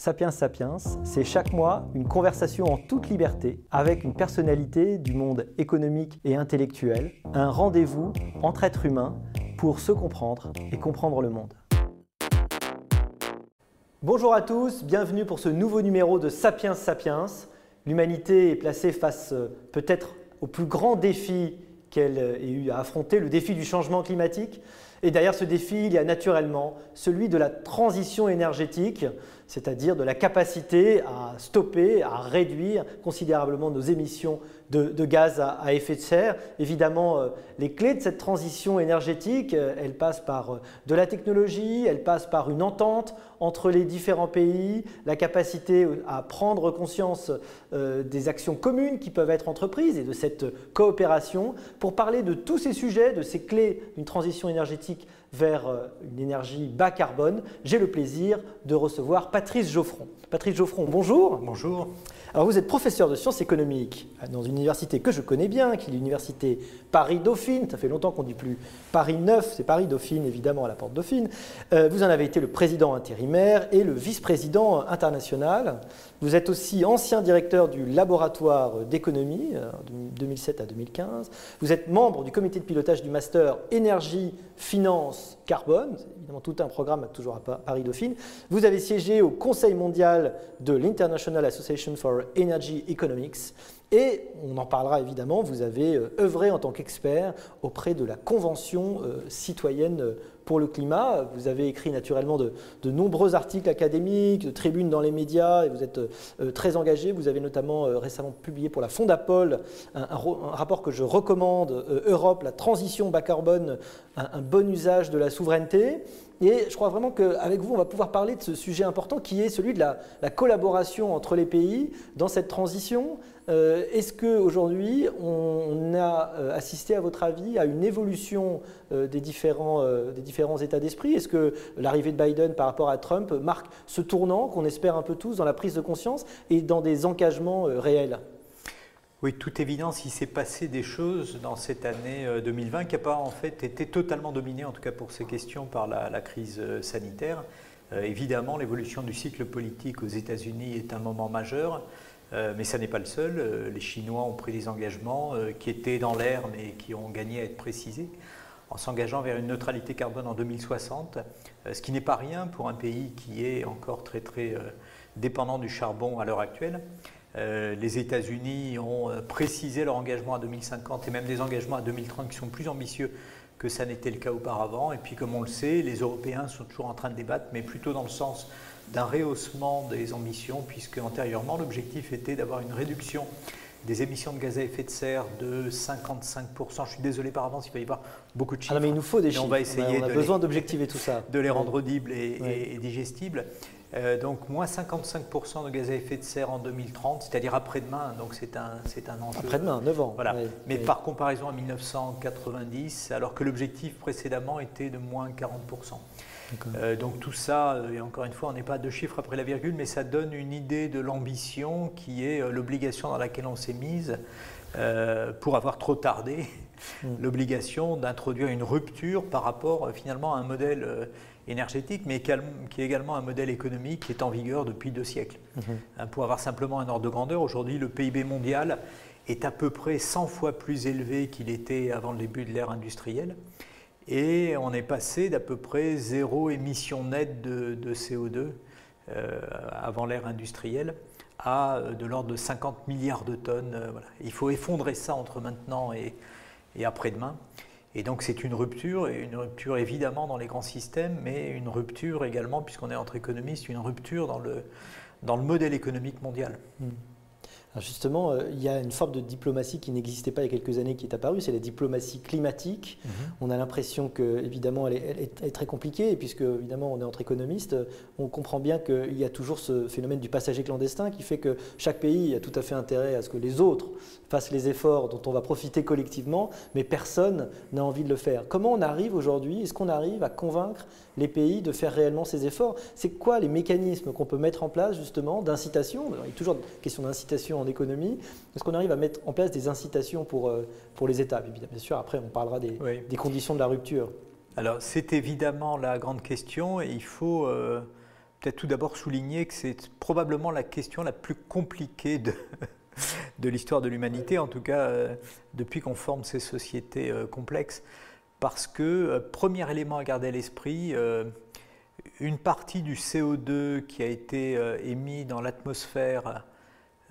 Sapiens, c'est chaque mois une conversation en toute liberté avec une personnalité du monde économique et intellectuel, un rendez-vous entre êtres humains pour se comprendre et comprendre le monde. Bonjour à tous, bienvenue pour ce nouveau numéro de Sapiens. L'humanité est placée face peut-être au plus grand défi qu'elle ait eu à affronter, le défi du changement climatique. Et derrière ce défi, il y a naturellement celui de la transition énergétique, c'est-à-dire de la capacité à stopper, à réduire considérablement nos émissions de gaz à effet de serre. Évidemment, les clés de cette transition énergétique, elles passent par de la technologie, elles passent par une entente entre les différents pays, la capacité à prendre conscience des actions communes qui peuvent être entreprises et de cette coopération. Pour parler de tous ces sujets, de ces clés d'une transition énergétique vers une énergie bas carbone, j'ai le plaisir de recevoir Patrice Geoffron. Patrice Geoffron, bonjour. Bonjour. Alors vous êtes professeur de sciences économiques dans une université que je connais bien, qui est l'université Paris-Dauphine. Ça fait longtemps qu'on ne dit plus Paris 9, c'est Paris-Dauphine, évidemment, à la porte Dauphine. Vous en avez été le président intérimaire et le vice-président international. Vous êtes aussi ancien directeur du laboratoire d'économie, de 2007 à 2015. Vous êtes membre du comité de pilotage du master énergie, finance, carbone. C'est évidemment tout un programme, toujours à Paris-Dauphine. Vous avez siégé au Conseil mondial de l'International Association for Energy Economics. Et on en parlera évidemment, vous avez œuvré en tant qu'expert auprès de la Convention citoyenne pour le climat. Vous avez écrit naturellement de nombreux articles académiques, de tribunes dans les médias, et vous êtes très engagé. Vous avez notamment récemment publié pour la Fondapol un rapport que je recommande, Europe, la transition bas carbone, un bon usage de la souveraineté. Et je crois vraiment qu'avec vous, on va pouvoir parler de ce sujet important qui est celui de la collaboration entre les pays dans cette transition. Est-ce qu'aujourd'hui, on a assisté, à votre avis, à une évolution des différents états d'esprit? Est-ce que l'arrivée de Biden par rapport à Trump marque ce tournant qu'on espère un peu tous dans la prise de conscience et dans des engagements réels? Oui, toute évidence, il s'est passé des choses dans cette année 2020 qui n'a pas en fait été totalement dominée, en tout cas pour ces questions, par la crise sanitaire. Évidemment, l'évolution du cycle politique aux États-Unis est un moment majeur, mais ça n'est pas le seul. Les Chinois ont pris des engagements qui étaient dans l'air, mais qui ont gagné à être précisés, en s'engageant vers une neutralité carbone en 2060, ce qui n'est pas rien pour un pays qui est encore très très dépendant du charbon à l'heure actuelle. Les États-Unis ont précisé leur engagement à 2050 et même des engagements à 2030 qui sont plus ambitieux que ça n'était le cas auparavant. Et puis, comme on le sait, les Européens sont toujours en train de débattre, mais plutôt dans le sens d'un rehaussement des ambitions, puisque antérieurement, l'objectif était d'avoir une réduction des émissions de gaz à effet de serre de 55%. Je suis désolé par avance, il va y avoir beaucoup de chiffres. Ah non, mais il nous faut des chiffres. On va essayer on a besoin d'objectiver tout ça. De les rendre audibles et digestibles. Donc, moins 55% de gaz à effet de serre en 2030, c'est-à-dire après-demain, donc c'est un enjeu. Après-demain, 9 ans. Voilà. Oui, mais oui. Par comparaison à 1990, alors que l'objectif précédemment était de moins 40%. Donc tout ça, et encore une fois, on n'est pas à deux chiffres après la virgule, mais ça donne une idée de l'ambition qui est l'obligation dans laquelle on s'est mise pour avoir trop tardé, l'obligation d'introduire une rupture par rapport finalement à un modèle énergétique, mais qui est également un modèle économique qui est en vigueur depuis 2 siècles. Pour avoir simplement un ordre de grandeur, aujourd'hui le PIB mondial est à peu près 100 fois plus élevé qu'il était avant le début de l'ère industrielle. Et on est passé d'à peu près 0 émission nette de CO2 avant l'ère industrielle à de l'ordre de 50 milliards de tonnes. Voilà. Il faut effondrer ça entre maintenant et après-demain. Et donc c'est une rupture évidemment dans les grands systèmes, mais une rupture également, puisqu'on est entre économistes, une rupture dans le modèle économique mondial. Alors justement, il y a une forme de diplomatie qui n'existait pas il y a quelques années qui est apparue, c'est la diplomatie climatique. On a l'impression qu'évidemment elle est très compliquée, et puisque évidemment on est entre économistes, on comprend bien qu'il y a toujours ce phénomène du passager clandestin qui fait que chaque pays a tout à fait intérêt à ce que les autres fassent les efforts dont on va profiter collectivement, mais personne n'a envie de le faire. Comment on arrive aujourd'hui, est-ce qu'on arrive à convaincre les pays de faire réellement ces efforts? C'est quoi les mécanismes qu'on peut mettre en place justement d'incitation? Il y a toujours question d'incitation en économie. Est-ce qu'on arrive à mettre en place des incitations pour les États? Bien sûr, après, on parlera des conditions de la rupture. Alors, c'est évidemment la grande question. Et il faut peut-être tout d'abord souligner que c'est probablement la question la plus compliquée de l'histoire de l'humanité, en tout cas depuis qu'on forme ces sociétés complexes. Parce que, premier élément à garder à l'esprit, une partie du CO2 qui a été émis dans l'atmosphère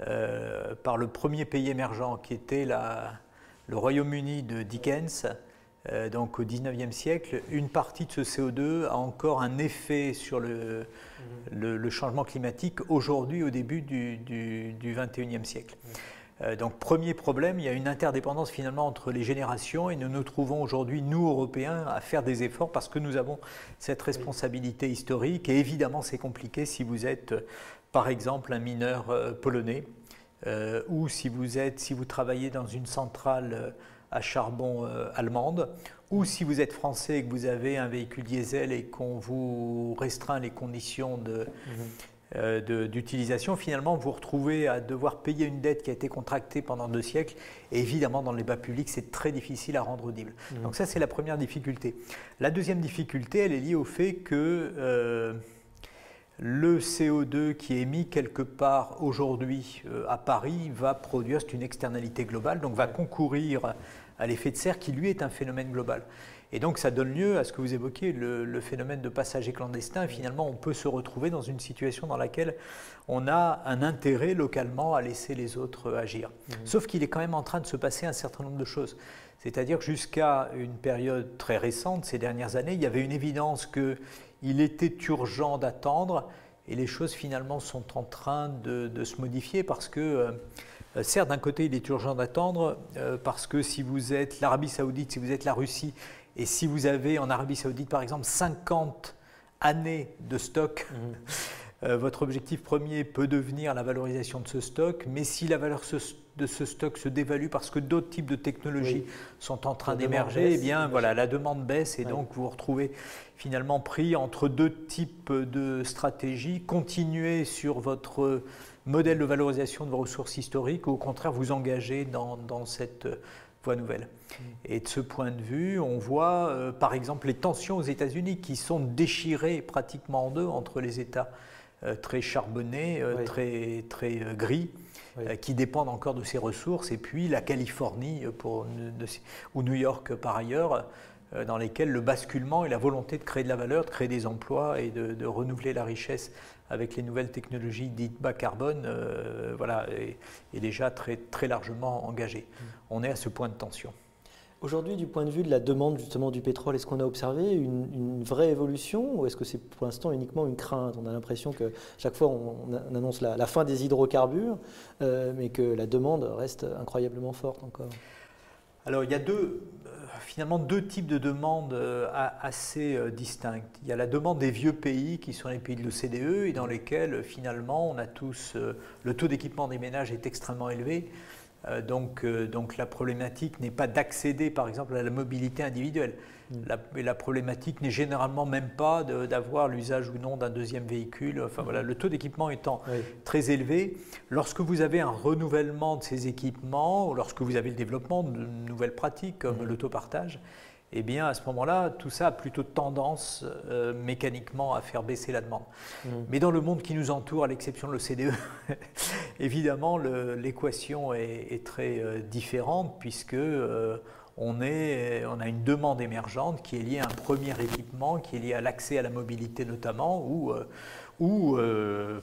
par le premier pays émergent, qui était le Royaume-Uni de Dickens, donc au 19e siècle, une partie de ce CO2 a encore un effet sur le changement climatique aujourd'hui, au début du 21e siècle. Donc premier problème, il y a une interdépendance finalement entre les générations et nous nous trouvons aujourd'hui, nous Européens, à faire des efforts parce que nous avons cette responsabilité historique et évidemment c'est compliqué si vous êtes par exemple un mineur polonais ou si vous travaillez dans une centrale à charbon allemande ou si vous êtes français et que vous avez un véhicule diesel et qu'on vous restreint les conditions de... d'utilisation, finalement vous vous retrouvez à devoir payer une dette qui a été contractée pendant 2 siècles et évidemment dans le débat public c'est très difficile à rendre audible. Donc ça c'est la première difficulté. La deuxième difficulté elle est liée au fait que le CO2 qui est émis quelque part aujourd'hui à Paris va produire, c'est une externalité globale, donc va concourir à l'effet de serre qui lui est un phénomène global. Et donc ça donne lieu à ce que vous évoquiez, le phénomène de passager clandestin. Finalement, on peut se retrouver dans une situation dans laquelle on a un intérêt localement à laisser les autres agir. Sauf qu'il est quand même en train de se passer un certain nombre de choses. C'est-à-dire que jusqu'à une période très récente, ces dernières années, il y avait une évidence qu'il était urgent d'attendre et les choses finalement sont en train de se modifier parce que... certes, d'un côté, il est urgent d'attendre parce que si vous êtes l'Arabie Saoudite, si vous êtes la Russie et si vous avez en Arabie Saoudite, par exemple, 50 années de stock, votre objectif premier peut devenir la valorisation de ce stock. Mais si la valeur de ce stock se dévalue parce que d'autres types de technologies sont en train d'émerger, eh bien voilà, la demande baisse et donc vous vous retrouvez finalement pris entre 2 types de stratégies. Continuez sur votre... modèle de valorisation de vos ressources historiques ou au contraire vous engager dans cette voie nouvelle. Et de ce point de vue, on voit par exemple les tensions aux États-Unis qui sont déchirées pratiquement en deux entre les États très charbonnés, très gris, qui dépendent encore de ces ressources et puis la Californie ou New York par ailleurs, dans lesquels le basculement et la volonté de créer de la valeur, de créer des emplois et de renouveler la richesse avec les nouvelles technologies dites bas carbone voilà, est déjà très largement engagée. On est à ce point de tension. Aujourd'hui, du point de vue de la demande justement du pétrole, est-ce qu'on a observé une vraie évolution ou est-ce que c'est pour l'instant uniquement une crainte? On a l'impression que chaque fois on annonce la fin des hydrocarbures, mais que la demande reste incroyablement forte encore. Alors il y a finalement deux types de demandes assez distinctes. Il y a la demande des vieux pays qui sont les pays de l'OCDE et dans lesquels finalement on a tous, le taux d'équipement des ménages est extrêmement élevé. Donc la problématique n'est pas d'accéder par exemple à la mobilité individuelle. La problématique n'est généralement même pas d'avoir l'usage ou non d'un 2e véhicule. Enfin voilà, le taux d'équipement étant très élevé, lorsque vous avez un renouvellement de ces équipements, lorsque vous avez le développement de nouvelles pratiques comme l'autopartage, eh bien à ce moment-là, tout ça a plutôt tendance mécaniquement à faire baisser la demande. Mais dans le monde qui nous entoure, à l'exception de l'OCDE, évidemment l'équation est très différente puisque on a une demande émergente qui est liée à un premier équipement, qui est liée à l'accès à la mobilité notamment, ou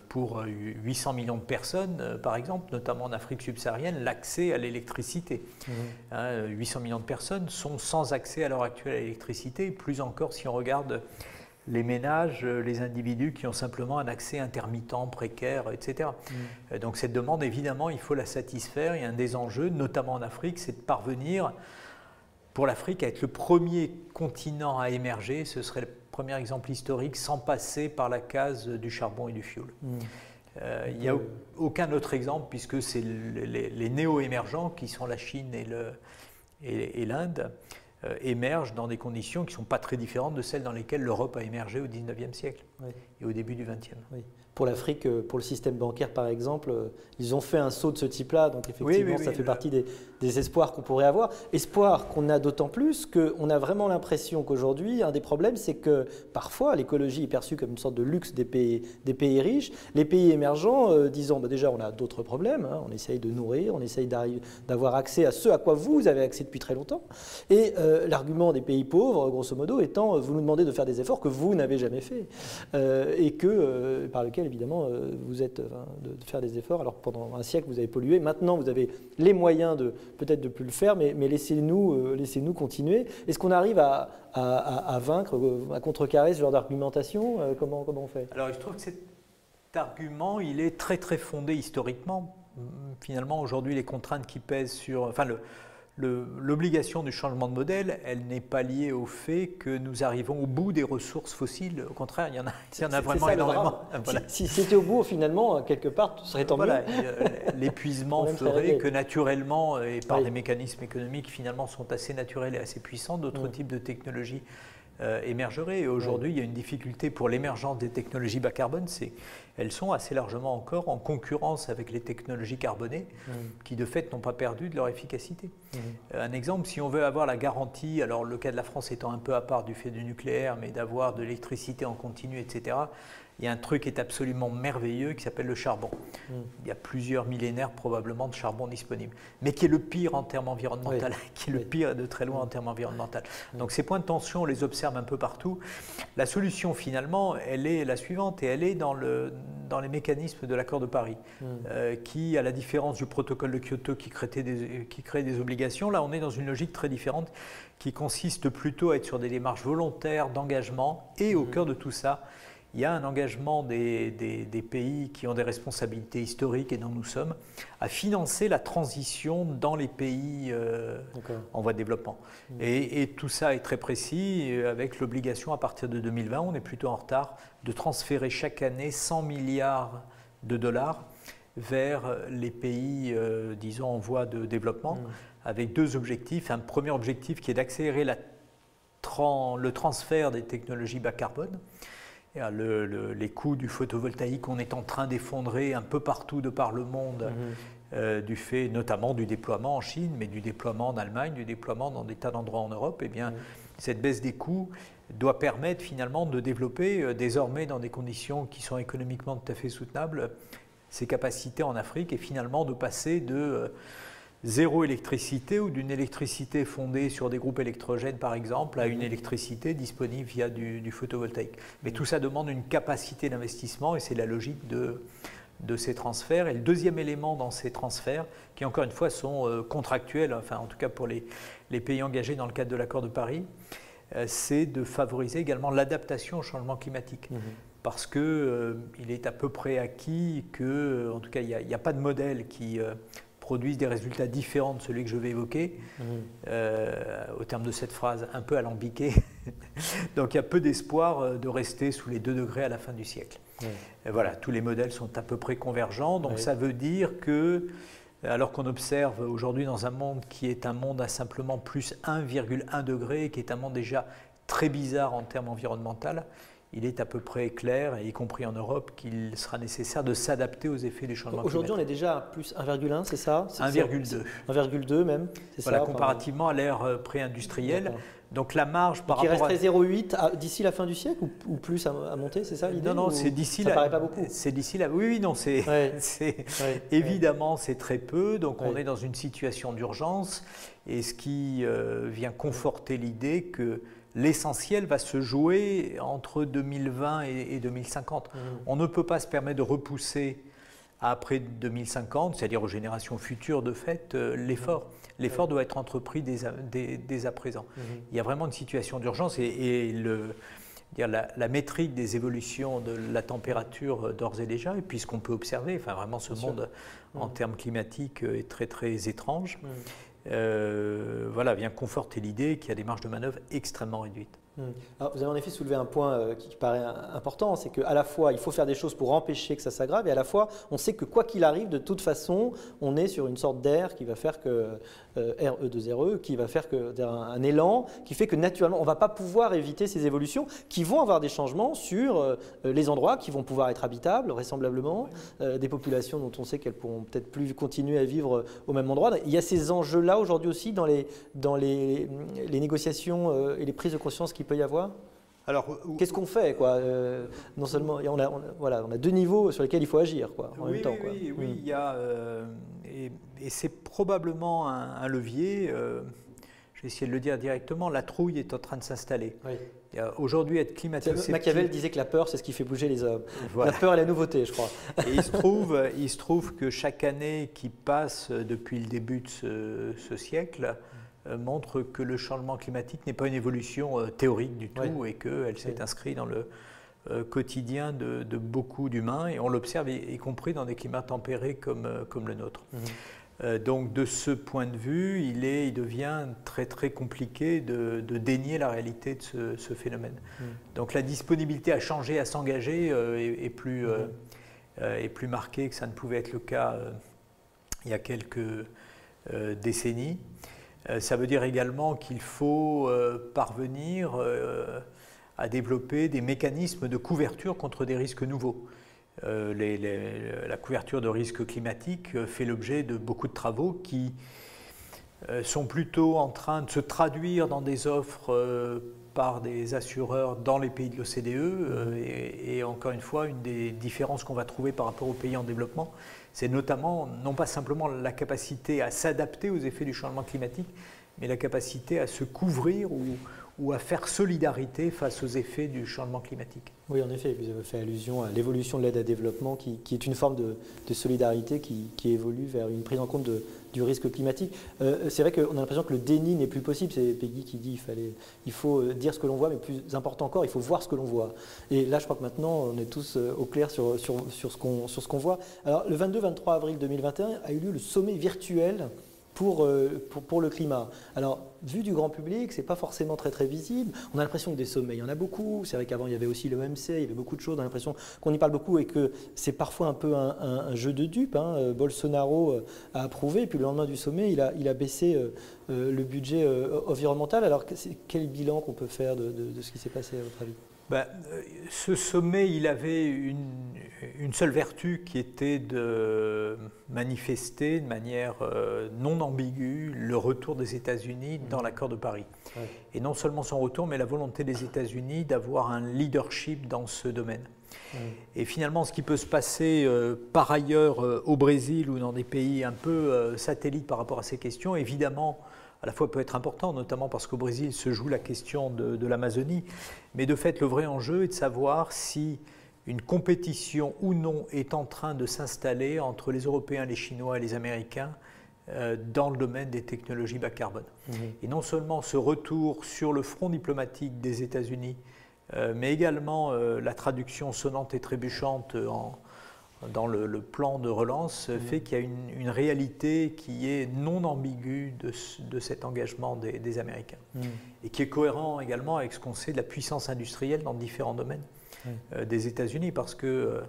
pour 800 millions de personnes, par exemple, notamment en Afrique subsaharienne, l'accès à l'électricité. 800 millions de personnes sont sans accès à l'heure actuelle à l'électricité, plus encore si on regarde les ménages, les individus qui ont simplement un accès intermittent, précaire, etc. Donc cette demande, évidemment, il faut la satisfaire. Et un des enjeux, notamment en Afrique, c'est de parvenir, pour l'Afrique, à être le premier continent à émerger. Ce serait le premier exemple historique sans passer par la case du charbon et du fioul. Il n'y a aucun autre exemple puisque c'est les néo-émergents qui sont la Chine et l'Inde émergent dans des conditions qui ne sont pas très différentes de celles dans lesquelles l'Europe a émergé au 19e siècle oui. et au début du 20e. Oui. Pour l'Afrique, pour le système bancaire par exemple, ils ont fait un saut de ce type-là, donc effectivement ça fait partie des espoirs qu'on pourrait avoir. Espoirs qu'on a d'autant plus qu'on a vraiment l'impression qu'aujourd'hui, un des problèmes c'est que parfois l'écologie est perçue comme une sorte de luxe des pays riches, les pays émergents disant bah, déjà on a d'autres problèmes, hein, on essaye de nourrir, on essaye d'avoir accès à ce à quoi vous avez accès depuis très longtemps, et l'argument des pays pauvres, grosso modo, étant vous nous demandez de faire des efforts que vous n'avez jamais faits et que, par lequel, évidemment, vous êtes de faire des efforts. Alors, pendant un siècle, vous avez pollué. Maintenant, vous avez les moyens de peut-être de plus le faire, mais laissez-nous continuer. Est-ce qu'on arrive à vaincre, à contrecarrer ce genre d'argumentation comment on fait? Alors, il se trouve que cet argument, il est très, très fondé historiquement. Finalement, aujourd'hui, les contraintes qui pèsent sur... Enfin, l'obligation du changement de modèle, elle n'est pas liée au fait que nous arrivons au bout des ressources fossiles. Au contraire, il y en a vraiment énormément. Voilà. Si c'était au bout, finalement, quelque part, ce serait tant mieux. L'épuisement ferait que naturellement, et par des mécanismes économiques qui finalement sont assez naturels et assez puissants, d'autres types de technologies émergeraient. Et aujourd'hui, il y a une difficulté pour l'émergence des technologies bas carbone, c'est qu'elles sont assez largement encore en concurrence avec les technologies carbonées qui, de fait, n'ont pas perdu de leur efficacité. Un exemple, si on veut avoir la garantie, alors le cas de la France étant un peu à part du fait du nucléaire, mais d'avoir de l'électricité en continu, etc., il y a un truc qui est absolument merveilleux qui s'appelle le charbon. Il y a plusieurs millénaires probablement de charbon disponible, mais qui est le pire en termes environnementaux, qui est le pire de très loin en termes environnementaux. Donc ces points de tension, on les observe un peu partout. La solution finalement, elle est la suivante et elle est dans les mécanismes de l'accord de Paris, qui, à la différence du protocole de Kyoto qui crée des obligations, là on est dans une logique très différente qui consiste plutôt à être sur des démarches volontaires d'engagement et au cœur de tout ça, il y a un engagement des pays qui ont des responsabilités historiques et dont nous sommes à financer la transition dans les pays en voie de développement. Et tout ça est très précis avec l'obligation à partir de 2020, on est plutôt en retard, de transférer chaque année 100 milliards de dollars vers les pays, disons, en voie de développement avec deux objectifs. Un premier objectif qui est d'accélérer le transfert des technologies bas carbone. Les coûts du photovoltaïque, on est en train d'effondrer un peu partout de par le monde, du fait notamment du déploiement en Chine, mais du déploiement en Allemagne, du déploiement dans des tas d'endroits en Europe. Eh bien, cette baisse des coûts doit permettre finalement de développer désormais dans des conditions qui sont économiquement tout à fait soutenables ces capacités en Afrique et finalement de passer de... zéro électricité ou d'une électricité fondée sur des groupes électrogènes par exemple à une électricité disponible via du photovoltaïque. Mais tout ça demande une capacité d'investissement et c'est la logique de ces transferts. Et le deuxième élément dans ces transferts, qui encore une fois sont contractuels, enfin en tout cas pour les pays engagés dans le cadre de l'accord de Paris, c'est de favoriser également l'adaptation au changement climatique. Parce qu'il est à peu près acquis que, en tout cas il n'y a pas de modèle qui... produisent des résultats différents de celui que je vais évoquer, au terme de cette phrase un peu alambiquée. Donc il y a peu d'espoir de rester sous les 2 degrés à la fin du siècle. Et voilà, tous les modèles sont à peu près convergents, donc ça veut dire que, alors qu'on observe aujourd'hui dans un monde qui est un monde à simplement plus 1,1 degré, qui est un monde déjà très bizarre en termes environnementaux, il est à peu près clair, y compris en Europe, qu'il sera nécessaire de s'adapter aux effets des changements climatiques. Aujourd'hui, on est déjà à plus 1,1, c'est ça? 1,2. 1,2 même, c'est ça? Voilà, comparativement à l'ère pré-industrielle. Donc la marge par rapport à… – Qui resterait 0,8 d'ici la fin du siècle ou plus à monter, c'est ça l'idée? Non, non, c'est d'ici là. Ça paraît pas beaucoup. C'est d'ici là. Oui, oui, non, c'est… évidemment, c'est très peu, donc on est dans une situation d'urgence, et ce qui vient conforter l'idée que… l'essentiel va se jouer entre 2020 et 2050. On ne peut pas se permettre de repousser après 2050, c'est-à-dire aux générations futures de fait, l'effort. L'effort doit être entrepris dès à présent. Il y a vraiment une situation d'urgence et la métrique des évolutions de la température d'ores et déjà, et puis ce qu'on peut observer, enfin vraiment ce monde en termes climatiques est très très étrange. Voilà, vient conforter l'idée qu'il y a des marges de manœuvre extrêmement réduites. Alors, vous avez en effet soulevé un point qui paraît important, c'est qu'à la fois il faut faire des choses pour empêcher que ça s'aggrave et à la fois on sait que quoi qu'il arrive, de toute façon, on est sur une sorte d'air qui va faire que RE2RE, qui va faire que un élan qui fait que naturellement on ne va pas pouvoir éviter ces évolutions qui vont avoir des changements sur les endroits qui vont pouvoir être habitables vraisemblablement, des populations dont on sait qu'elles pourront peut-être plus continuer à vivre au même endroit. Il y a ces enjeux-là aujourd'hui aussi dans les négociations et les prises de conscience qui peut y avoir. Alors, qu'est-ce qu'on fait, quoi? Non seulement, on a deux niveaux sur lesquels il faut agir, quoi, en même temps. Oui, quoi. Oui, il y a, et c'est probablement un levier. J'ai essayé de le dire directement. La trouille est en train de s'installer. Oui. Aujourd'hui, être climato-sceptique. Machiavel disait que la peur, c'est ce qui fait bouger les hommes. Voilà. La peur et la nouveauté, je crois. Et il se trouve que chaque année qui passe depuis le début de ce siècle montre que le changement climatique n'est pas une évolution théorique du tout, ouais, et qu'elle s'est inscrite dans le quotidien de beaucoup d'humains. Et on l'observe, y compris dans des climats tempérés comme le nôtre. Mmh. Donc, de ce point de vue, il devient très, très compliqué de dénier la réalité de ce phénomène. Mmh. Donc, la disponibilité à changer, à s'engager est plus marquée que ça ne pouvait être le cas il y a quelques décennies. Ça veut dire également qu'il faut parvenir à développer des mécanismes de couverture contre des risques nouveaux. La couverture de risques climatiques fait l'objet de beaucoup de travaux qui sont plutôt en train de se traduire dans des offres par des assureurs dans les pays de l'OCDE. Et encore une fois, une des différences qu'on va trouver par rapport aux pays en développement, c'est notamment, non pas simplement la capacité à s'adapter aux effets du changement climatique, mais la capacité à se couvrir ou à faire solidarité face aux effets du changement climatique. Oui, en effet, vous avez fait allusion à l'évolution de l'aide à développement qui est une forme de solidarité qui évolue vers une prise en compte du risque climatique. C'est vrai qu'on a l'impression que le déni n'est plus possible. C'est Peggy qui dit il faut dire ce que l'on voit, mais plus important encore, il faut voir ce que l'on voit. Et là, je crois que maintenant, on est tous au clair sur ce qu'on voit. Alors, le 22-23 avril 2021 a eu lieu le sommet virtuel pour le climat. Alors, vu du grand public, c'est pas forcément très visible. On a l'impression que des sommets, il y en a beaucoup. C'est vrai qu'avant, il y avait aussi l'OMC, il y avait beaucoup de choses. On a l'impression qu'on y parle beaucoup et que c'est parfois un peu un jeu de dupes. Bolsonaro a approuvé, et puis le lendemain du sommet, il a baissé le budget environnemental. Alors, quel bilan qu'on peut faire de ce qui s'est passé, à votre avis? Ce sommet, il avait une seule vertu qui était de manifester de manière non ambiguë le retour des États-Unis dans l'accord de Paris. Ouais. Et non seulement son retour, mais la volonté des États-Unis d'avoir un leadership dans ce domaine. Ouais. Et finalement, ce qui peut se passer par ailleurs au Brésil ou dans des pays un peu satellites par rapport à ces questions, évidemment, à la fois peut être important, notamment parce qu'au Brésil se joue la question de l'Amazonie, mais de fait le vrai enjeu est de savoir si une compétition ou non est en train de s'installer entre les Européens, les Chinois et les Américains dans le domaine des technologies bas carbone. Mmh. Et non seulement ce retour sur le front diplomatique des États-Unis, mais également la traduction sonnante et trébuchante dans le plan de relance, fait qu'il y a une réalité qui est non ambiguë de cet engagement des Américains, et qui est cohérent également avec ce qu'on sait de la puissance industrielle dans différents domaines des États-Unis, parce que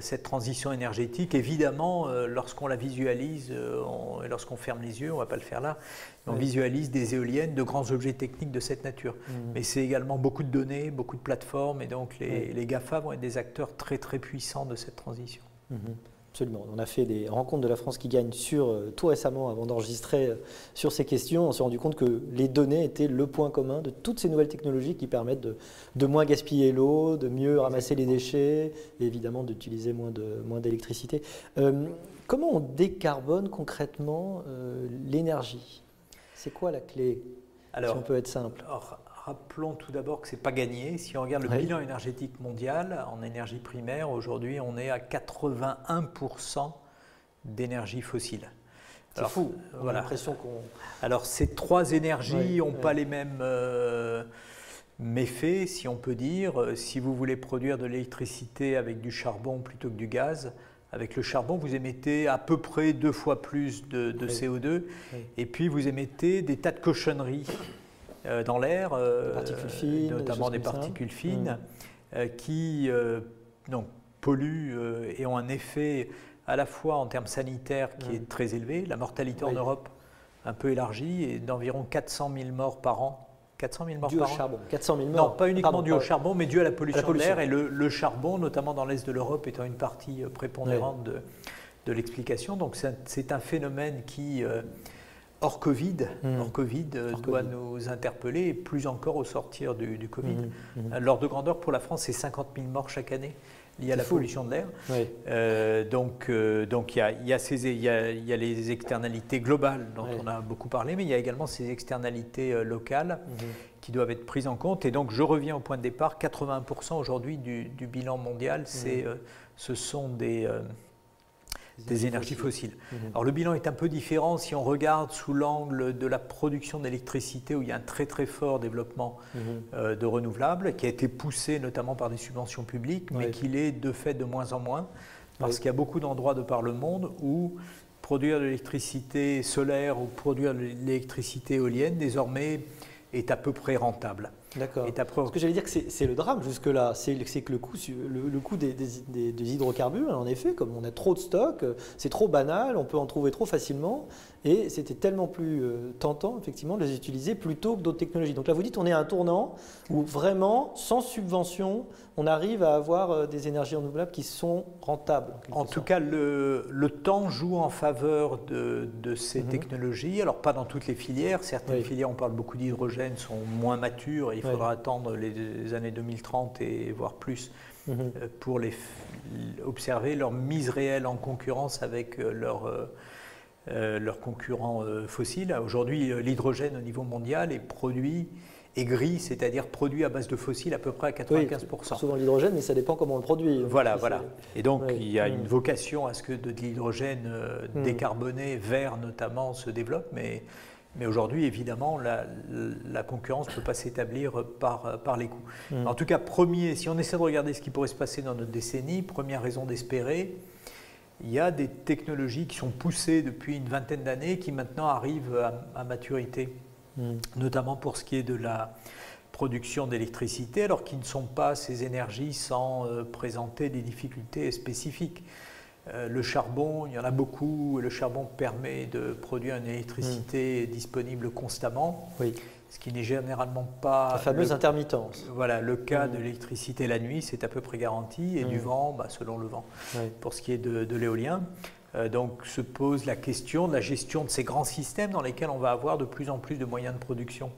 cette transition énergétique, évidemment, lorsqu'on la visualise, et lorsqu'on ferme les yeux, on ne va pas le faire là, on visualise des éoliennes, de grands objets techniques de cette nature. Mais c'est également beaucoup de données, beaucoup de plateformes, et donc les GAFA vont être des acteurs très puissants de cette transition. Absolument. On a fait des rencontres de la France qui gagne tout récemment, avant d'enregistrer, sur ces questions. On s'est rendu compte que les données étaient le point commun de toutes ces nouvelles technologies qui permettent de moins gaspiller l'eau, de mieux ramasser les déchets et évidemment d'utiliser moins d'électricité. Comment on décarbone concrètement l'énergie? C'est quoi la clé? Alors, si on peut être simple. Rappelons tout d'abord que ce n'est pas gagné. Si on regarde le bilan énergétique mondial en énergie primaire, aujourd'hui on est à 81% d'énergie fossile. C'est fou, voilà. On a l'impression qu'on… Alors ces trois énergies n'ont pas les mêmes méfaits, si on peut dire. Si vous voulez produire de l'électricité avec du charbon plutôt que du gaz, avec le charbon, vous émettez à peu près 2 fois plus de CO2, et puis vous émettez des tas de cochonneries dans l'air, notamment des particules fines, qui donc, polluent et ont un effet à la fois en termes sanitaires qui est très élevé, la mortalité en Europe un peu élargie est d'environ 400 000 morts par an. 400 000 morts dû par an. Au charbon. 400 000 morts. Non, pas uniquement dû au charbon, mais dû à la pollution de l'air. Et le charbon, notamment dans l'Est de l'Europe, étant une partie prépondérante de l'explication. Donc c'est un phénomène qui, hors Covid, doit nous interpeller, et plus encore au sortir du Covid. L'ordre de grandeur pour la France, c'est 50 000 morts chaque année liées à la pollution de l'air. Donc il y a les externalités globales dont on a beaucoup parlé, mais il y a également ces externalités locales qui doivent être prises en compte. Et donc je reviens au point de départ, 80% aujourd'hui du bilan mondial, ce sont des énergies fossiles. Alors le bilan est un peu différent si on regarde sous l'angle de la production d'électricité, où il y a un très très fort développement de renouvelables qui a été poussé notamment par des subventions publiques, mais qu'il est de fait de moins en moins, parce qu'il y a beaucoup d'endroits de par le monde où produire de l'électricité solaire ou produire de l'électricité éolienne désormais est à peu près rentable. D'accord. Ce que j'allais dire, c'est le drame jusque-là, c'est que le coût des hydrocarbures, en effet, comme on a trop de stock, c'est trop banal, on peut en trouver trop facilement, et c'était tellement plus tentant, effectivement, de les utiliser plutôt que d'autres technologies. Donc là, vous dites, on est à un tournant où vraiment, sans subvention, on arrive à avoir des énergies renouvelables qui sont rentables. En tout cas, le temps joue en faveur de ces technologies. Alors, pas dans toutes les filières. Certaines filières, on parle beaucoup d'hydrogène, sont moins matures. Il faudra attendre les années 2030 et voire plus pour observer leur mise réelle en concurrence avec leurs concurrents fossiles. Aujourd'hui, l'hydrogène au niveau mondial est produit et gris, c'est-à-dire produit à base de fossiles à peu près à 95%. Oui, souvent l'hydrogène, mais ça dépend comment on le produit. Voilà, voilà. Et donc, il y a une vocation à ce que de l'hydrogène décarboné, vert notamment, se développe, mais aujourd'hui, évidemment, la concurrence ne peut pas s'établir par les coûts. En tout cas, si on essaie de regarder ce qui pourrait se passer dans notre décennie, première raison d'espérer, il y a des technologies qui sont poussées depuis une vingtaine d'années qui maintenant arrivent à maturité, notamment pour ce qui est de la production d'électricité, alors qu'ils ne sont pas ces énergies sans présenter des difficultés spécifiques. Le charbon, il y en a beaucoup, et le charbon permet de produire une électricité disponible constamment, ce qui n'est généralement pas… La fameuse intermittence. Voilà, le cas de l'électricité la nuit, c'est à peu près garanti, et du vent, selon le vent, pour ce qui est de l'éolien. Donc se pose la question de la gestion de ces grands systèmes dans lesquels on va avoir de plus en plus de moyens de production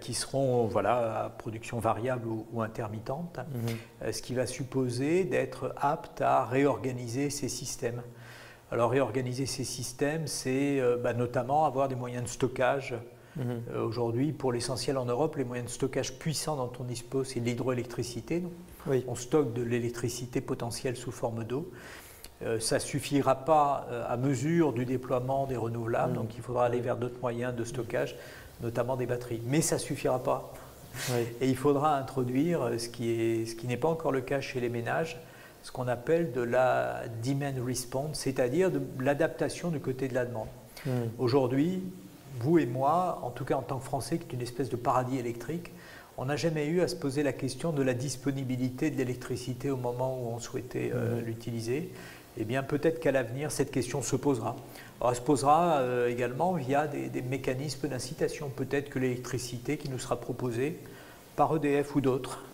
qui seront à production variable ou intermittente, ce qui va supposer d'être apte à réorganiser ces systèmes. Alors réorganiser ces systèmes, c'est notamment avoir des moyens de stockage. Aujourd'hui, pour l'essentiel en Europe, les moyens de stockage puissants dont on dispose, c'est l'hydroélectricité. On stocke de l'électricité potentielle sous forme d'eau. Ça ne suffira pas à mesure du déploiement des renouvelables, donc il faudra aller vers d'autres moyens de stockage, notamment des batteries. Mais ça ne suffira pas. Et il faudra introduire, ce qui n'est pas encore le cas chez les ménages, ce qu'on appelle de la demand response, c'est-à-dire de l'adaptation du côté de la demande. Aujourd'hui, vous et moi, en tout cas en tant que Français, qui est une espèce de paradis électrique, on n'a jamais eu à se poser la question de la disponibilité de l'électricité au moment où on souhaitait l'utiliser. Eh bien, peut-être qu'à l'avenir, cette question se posera. Alors, elle se posera également via des mécanismes d'incitation. Peut-être que l'électricité qui nous sera proposée par EDF ou d'autres.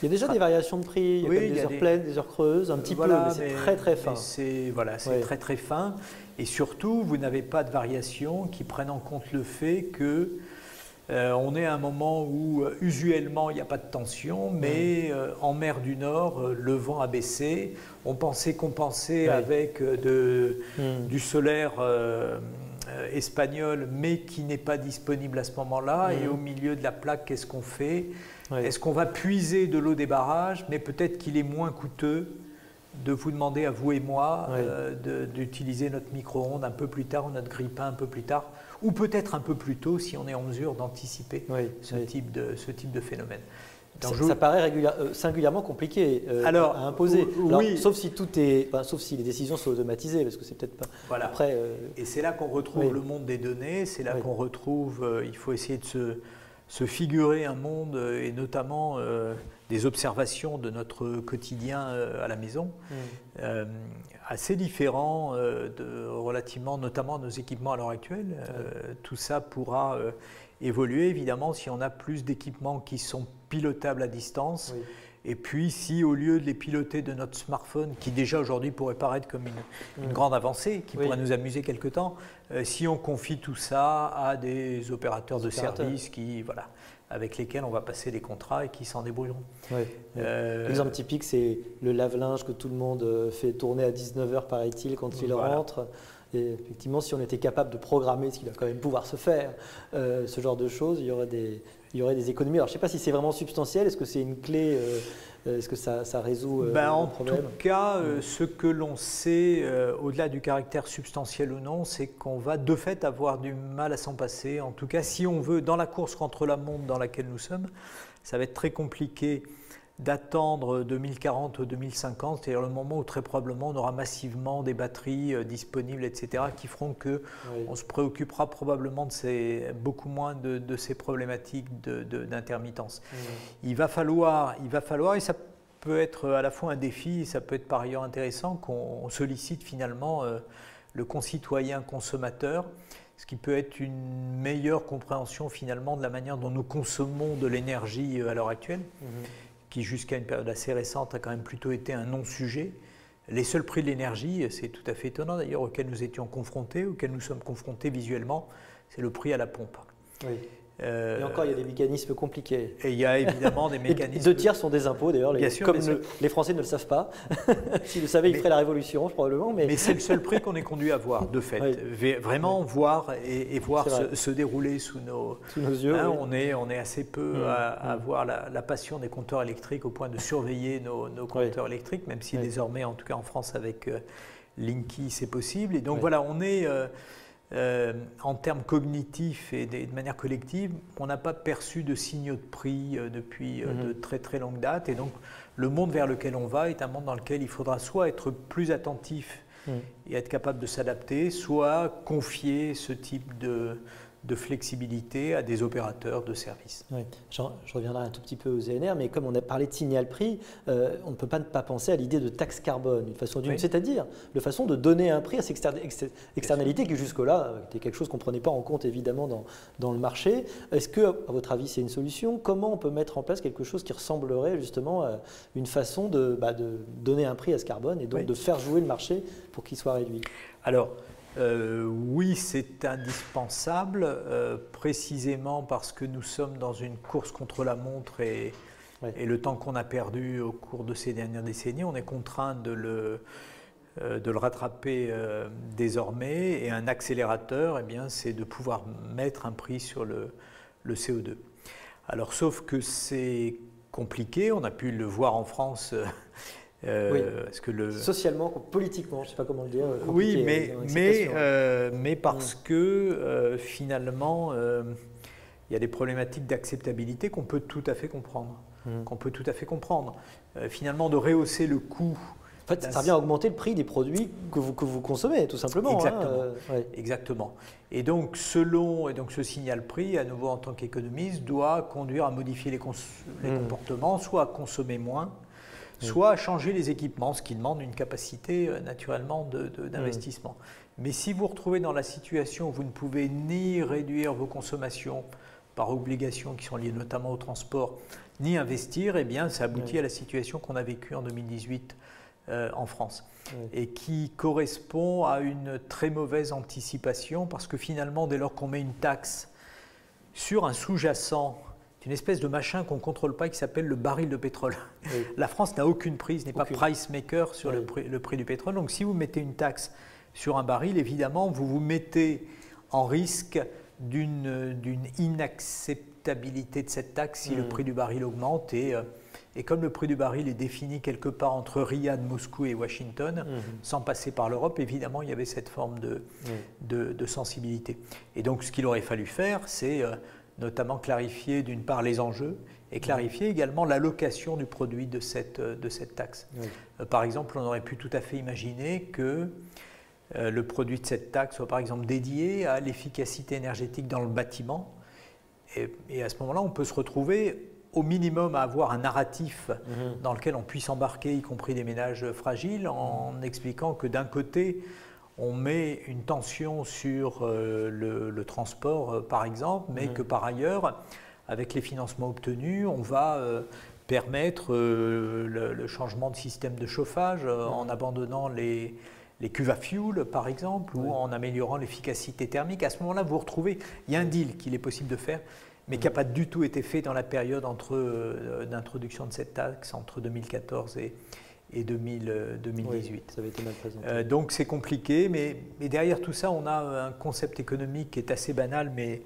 Il y a déjà des variations de prix, il y a des heures pleines, des heures creuses, un petit peu, mais c'est très très fin. C'est très très fin. Et surtout, vous n'avez pas de variations qui prennent en compte le fait que on est à un moment où, usuellement, il n'y a pas de tension, mais en mer du Nord, le vent a baissé. On pensait compenser avec du solaire espagnol, mais qui n'est pas disponible à ce moment-là. Et au milieu de la plaque, qu'est-ce qu'on fait? Est-ce qu'on va puiser de l'eau des barrages? Mais peut-être qu'il est moins coûteux de vous demander à vous et moi d'utiliser notre micro-ondes un peu plus tard, ou notre grille-pain un peu plus tard, ou peut-être un peu plus tôt si on est en mesure d'anticiper ce type de phénomène. Donc, ça paraît singulièrement compliqué à imposer. Sauf si sauf si les décisions sont automatisées, parce que c'est peut-être pas… Voilà. Après, et c'est là qu'on retrouve le monde des données, c'est là qu'on retrouve… il faut essayer de se se figurer un monde, et notamment des observations de notre quotidien à la maison, assez différents relativement notamment à nos équipements à l'heure actuelle. Tout ça pourra évoluer, évidemment, si on a plus d'équipements qui sont pilotables à distance. Oui. Et puis, si au lieu de les piloter de notre smartphone, qui déjà aujourd'hui pourrait paraître comme une grande avancée, qui pourrait nous amuser quelque temps, si on confie tout ça à des opérateurs de services qui, voilà, avec lesquels on va passer des contrats et qui s'en débrouilleront. Oui. L'exemple typique, c'est le lave-linge que tout le monde fait tourner à 19 h, paraît-il, quand il rentre. Et effectivement, si on était capable de programmer, ce qui doit quand même pouvoir se faire, ce genre de choses, il y aurait des économies. Alors, je ne sais pas si c'est vraiment substantiel. Est-ce que c'est une clé? Est-ce que ça résout le problème? En tout cas, ce que l'on sait, au-delà du caractère substantiel ou non, c'est qu'on va de fait avoir du mal à s'en passer. En tout cas, si on veut, dans la course contre la montre dans laquelle nous sommes, ça va être très compliqué d'attendre 2040 ou 2050, c'est-à-dire le moment où très probablement on aura massivement des batteries disponibles, etc., qui feront qu'on se préoccupera probablement de beaucoup moins de ces problématiques d'intermittence. Il va falloir, et ça peut être à la fois un défi, et ça peut être par ailleurs intéressant, qu'on sollicite finalement le concitoyen consommateur, ce qui peut être une meilleure compréhension finalement de la manière dont nous consommons de l'énergie à l'heure actuelle, qui jusqu'à une période assez récente a quand même plutôt été un non-sujet. Les seuls prix de l'énergie, c'est tout à fait étonnant d'ailleurs, auxquels nous étions confrontés, auxquels nous sommes confrontés visuellement, c'est le prix à la pompe. Oui. Et encore, il y a des mécanismes compliqués. Et il y a évidemment des mécanismes… Deux tiers sont des impôts d'ailleurs, comme les Français ne le savent pas. S'ils le savaient, ils feraient la révolution probablement. Mais c'est le seul prix qu'on est conduit à voir, de fait. Vraiment voir et voir se dérouler sous nos yeux. Hein, on est assez peu à voir la passion des compteurs électriques au point de surveiller nos compteurs électriques, même si désormais, en tout cas en France avec Linky, c'est possible. Et donc voilà, on est… en termes cognitifs et de manière collective, on n'a pas perçu de signaux de prix depuis de très très longue date. Et donc, le monde vers lequel on va est un monde dans lequel il faudra soit être plus attentif et être capable de s'adapter, soit confier ce type de flexibilité à des opérateurs de services. Oui. Je reviendrai un tout petit peu aux ENR, mais comme on a parlé de signal prix, on ne peut pas ne pas penser à l'idée de taxe carbone, c'est-à-dire de façon de donner un prix à cette externalité qui jusque-là était quelque chose qu'on ne prenait pas en compte évidemment dans le marché. Est-ce que, à votre avis, c'est une solution? Comment on peut mettre en place quelque chose qui ressemblerait justement à une façon de donner un prix à ce carbone et donc de faire jouer le marché pour qu'il soit réduit? Alors, oui, c'est indispensable, précisément parce que nous sommes dans une course contre la montre et le temps qu'on a perdu au cours de ces dernières décennies, on est contraint de le rattraper désormais. Et un accélérateur, eh bien, c'est de pouvoir mettre un prix sur le CO2. Alors, sauf que c'est compliqué, on a pu le voir en France… Parce que socialement, politiquement, je ne sais pas comment le dire. Oui, mais parce que finalement, il y a des problématiques d'acceptabilité qu'on peut tout à fait comprendre. Finalement, de rehausser le coût. En fait, ça revient à augmenter le prix des produits que vous consommez, tout simplement. Exactement. Exactement. Et donc, ce signal prix, à nouveau en tant qu'économiste, doit conduire à modifier les comportements, soit à consommer moins, soit à changer les équipements, ce qui demande une capacité naturellement d'investissement. Mais si vous vous retrouvez dans la situation où vous ne pouvez ni réduire vos consommations par obligations qui sont liées notamment au transport, ni investir, eh bien ça aboutit à la situation qu'on a vécue en 2018 en France et qui correspond à une très mauvaise anticipation parce que finalement, dès lors qu'on met une taxe sur un sous-jacent, une espèce de machin qu'on ne contrôle pas qui s'appelle le baril de pétrole. Oui. La France n'a aucune prise, n'est pas price maker sur le prix du pétrole. Donc si vous mettez une taxe sur un baril, évidemment, vous vous mettez en risque d'une inacceptabilité de cette taxe si le prix du baril augmente. Et comme le prix du baril est défini quelque part entre Riyad, Moscou et Washington, sans passer par l'Europe, évidemment, il y avait cette forme de sensibilité. Et donc ce qu'il aurait fallu faire, c'est… notamment clarifier d'une part les enjeux et clarifier également l'allocation du produit de cette taxe. Par exemple, on aurait pu tout à fait imaginer que le produit de cette taxe soit par exemple dédié à l'efficacité énergétique dans le bâtiment Et à ce moment-là, on peut se retrouver au minimum à avoir un narratif dans lequel on puisse embarquer, y compris des ménages fragiles, en expliquant que d'un côté, on met une tension sur le transport, par exemple, mais que par ailleurs, avec les financements obtenus, on va permettre le changement de système de chauffage en abandonnant les cuves à fuel, par exemple, ou en améliorant l'efficacité thermique. À ce moment-là, vous retrouvez, il y a un deal qu'il est possible de faire, mais qui n'a pas du tout été fait dans la période d'introduction de cette taxe entre 2014 et 2018. Oui, ça avait été mal présenté. Donc c'est compliqué, mais derrière tout ça, on a un concept économique qui est assez banal, mais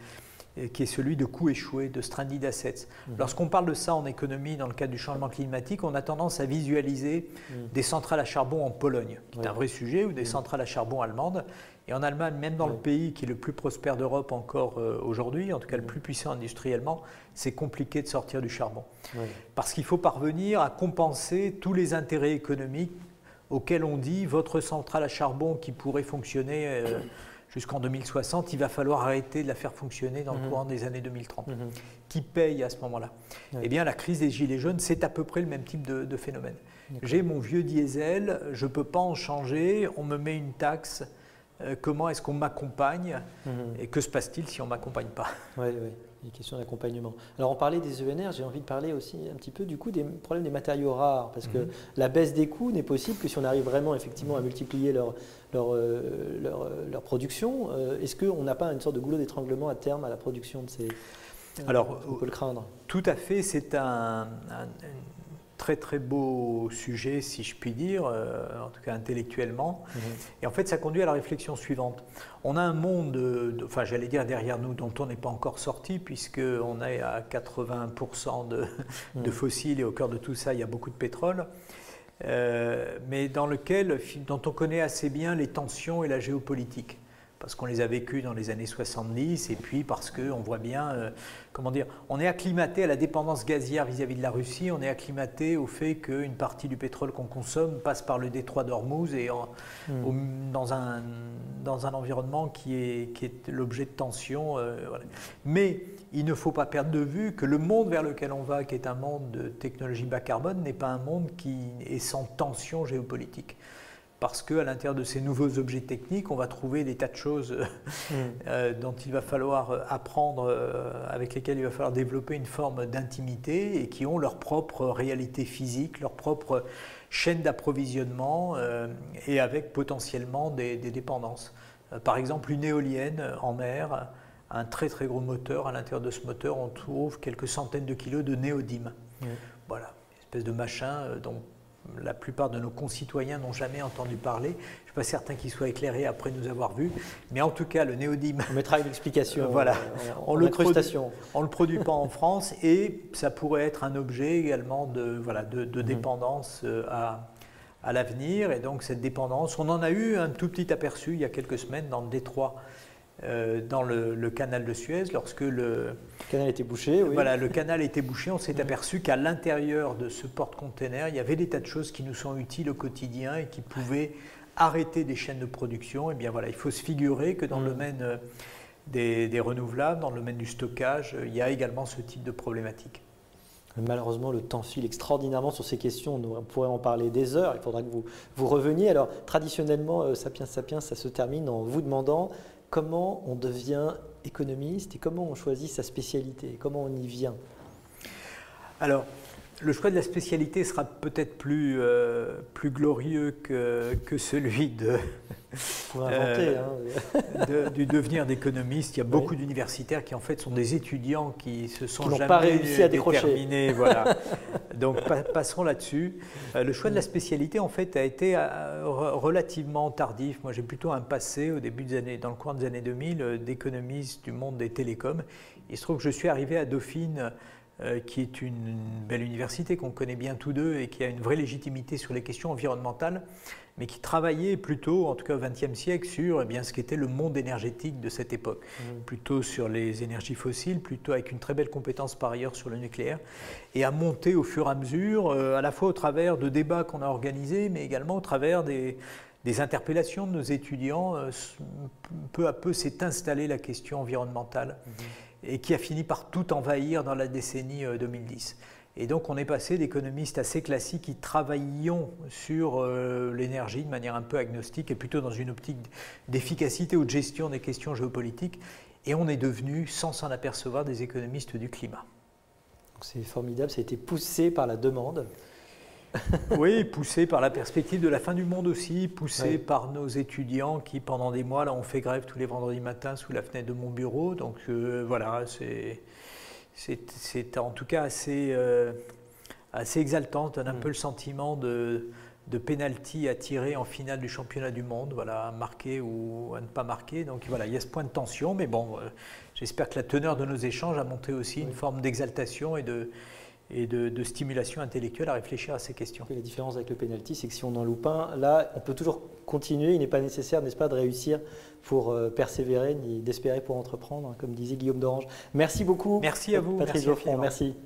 qui est celui de coût échoué, de stranded assets. Lorsqu'on parle de ça en économie, dans le cadre du changement climatique, on a tendance à visualiser des centrales à charbon en Pologne, qui est un vrai sujet, ou des centrales à charbon allemandes. Et en Allemagne, même dans le pays qui est le plus prospère d'Europe encore aujourd'hui, en tout cas le plus puissant industriellement, c'est compliqué de sortir du charbon. Parce qu'il faut parvenir à compenser tous les intérêts économiques auxquels on dit « votre centrale à charbon qui pourrait fonctionner jusqu'en 2060, il va falloir arrêter de la faire fonctionner dans le courant des années 2030. Qui paye à ce moment-là? Eh bien, la crise des Gilets jaunes, c'est à peu près le même type de phénomène. J'ai mon vieux diesel, je ne peux pas en changer, on me met une taxe, comment est-ce qu'on m'accompagne et que se passe-t-il si on ne m'accompagne pas? Une question d'accompagnement. Alors, on parlait des ENR, j'ai envie de parler aussi un petit peu du coup des problèmes des matériaux rares, parce que la baisse des coûts n'est possible que si on arrive vraiment effectivement à multiplier leur production. Est-ce qu'on n'a pas une sorte de goulot d'étranglement à terme à la production de ces… Alors, on peut le craindre. Tout à fait, c'est un très très beau sujet, si je puis dire, en tout cas intellectuellement. Et en fait, ça conduit à la réflexion suivante. On a un monde, enfin j'allais dire derrière nous, dont on n'est pas encore sorti, puisqu'on est à 80% de fossiles, et au cœur de tout ça, il y a beaucoup de pétrole, mais dont on connaît assez bien les tensions et la géopolitique. Parce qu'on les a vécus dans les années 70, et puis parce qu'on voit bien, comment dire, on est acclimaté à la dépendance gazière vis-à-vis de la Russie, on est acclimaté au fait qu'une partie du pétrole qu'on consomme passe par le détroit d'Ormuz et dans un environnement qui est l'objet de tensions. Voilà. Mais il ne faut pas perdre de vue que le monde vers lequel on va, qui est un monde de technologie bas carbone, n'est pas un monde qui est sans tension géopolitique. Parce qu'à l'intérieur de ces nouveaux objets techniques, on va trouver des tas de choses dont il va falloir apprendre, avec lesquelles il va falloir développer une forme d'intimité et qui ont leur propre réalité physique, leur propre chaîne d'approvisionnement et avec potentiellement des dépendances. Par exemple, une éolienne en mer, un très très gros moteur. À l'intérieur de ce moteur, on trouve quelques centaines de kilos de néodyme. Voilà, une espèce de machin dont la plupart de nos concitoyens n'ont jamais entendu parler. Je ne suis pas certain qu'ils soient éclairés après nous avoir vus. Mais en tout cas, le néodyme… On mettra une explication. Voilà. On ne le produit pas en France et ça pourrait être un objet également de dépendance à l'avenir. Et donc cette dépendance, on en a eu un tout petit aperçu il y a quelques semaines dans le détroit, dans le canal de Suez, lorsque le canal était bouché, voilà, le canal était bouché, on s'est aperçu qu'à l'intérieur de ce porte-container, il y avait des tas de choses qui nous sont utiles au quotidien et qui pouvaient arrêter des chaînes de production. Et bien voilà, il faut se figurer que dans le domaine des renouvelables, dans le domaine du stockage, il y a également ce type de problématique. Malheureusement, le temps file extraordinairement sur ces questions. On pourrait en parler des heures. Il faudra que vous reveniez. Alors, traditionnellement, Sapiens, ça se termine en vous demandant comment on devient économiste et comment on choisit sa spécialité, comment on y vient. Alors, le choix de la spécialité sera peut-être plus glorieux que celui du devenir d'économiste. Il y a beaucoup d'universitaires qui en fait sont des étudiants qui se sont jamais pas réussi à déterminés. Voilà. Donc passons là-dessus. Le choix de la spécialité en fait a été relativement tardif. Moi j'ai plutôt un passé au début des années, dans le courant des années 2000, d'économiste du monde des télécoms. Il se trouve que je suis arrivé à Dauphine, qui est une belle université qu'on connaît bien tous deux et qui a une vraie légitimité sur les questions environnementales, mais qui travaillait plutôt, en tout cas au XXe siècle, sur eh bien, ce qu'était le monde énergétique de cette époque, plutôt sur les énergies fossiles, plutôt avec une très belle compétence par ailleurs sur le nucléaire, et à monter au fur et à mesure, à la fois au travers de débats qu'on a organisés, mais également au travers des interpellations de nos étudiants, peu à peu s'est installée la question environnementale. et qui a fini par tout envahir dans la décennie 2010. Et donc on est passé d'économistes assez classiques qui travaillions sur l'énergie de manière un peu agnostique et plutôt dans une optique d'efficacité ou de gestion des questions géopolitiques, et on est devenu, sans s'en apercevoir, des économistes du climat. C'est formidable, ça a été poussé par la demande. Oui, poussé par la perspective de la fin du monde aussi, poussé par nos étudiants qui, pendant des mois, là, ont fait grève tous les vendredis matins sous la fenêtre de mon bureau. Donc voilà, c'est en tout cas assez, assez exaltant. Ça donne un peu le sentiment de pénalty à tirer en finale du championnat du monde, voilà, à marquer ou à ne pas marquer. Donc voilà, il y a ce point de tension, mais bon, j'espère que la teneur de nos échanges a monté aussi une forme d'exaltation et de stimulation intellectuelle à réfléchir à ces questions. Et la différence avec le penalty, c'est que si on en loupe un, là, on peut toujours continuer. Il n'est pas nécessaire, n'est-ce pas, de réussir pour persévérer, ni d'espérer pour entreprendre, comme disait Guillaume d'Orange. Merci beaucoup, Patrice Geoffron. Merci.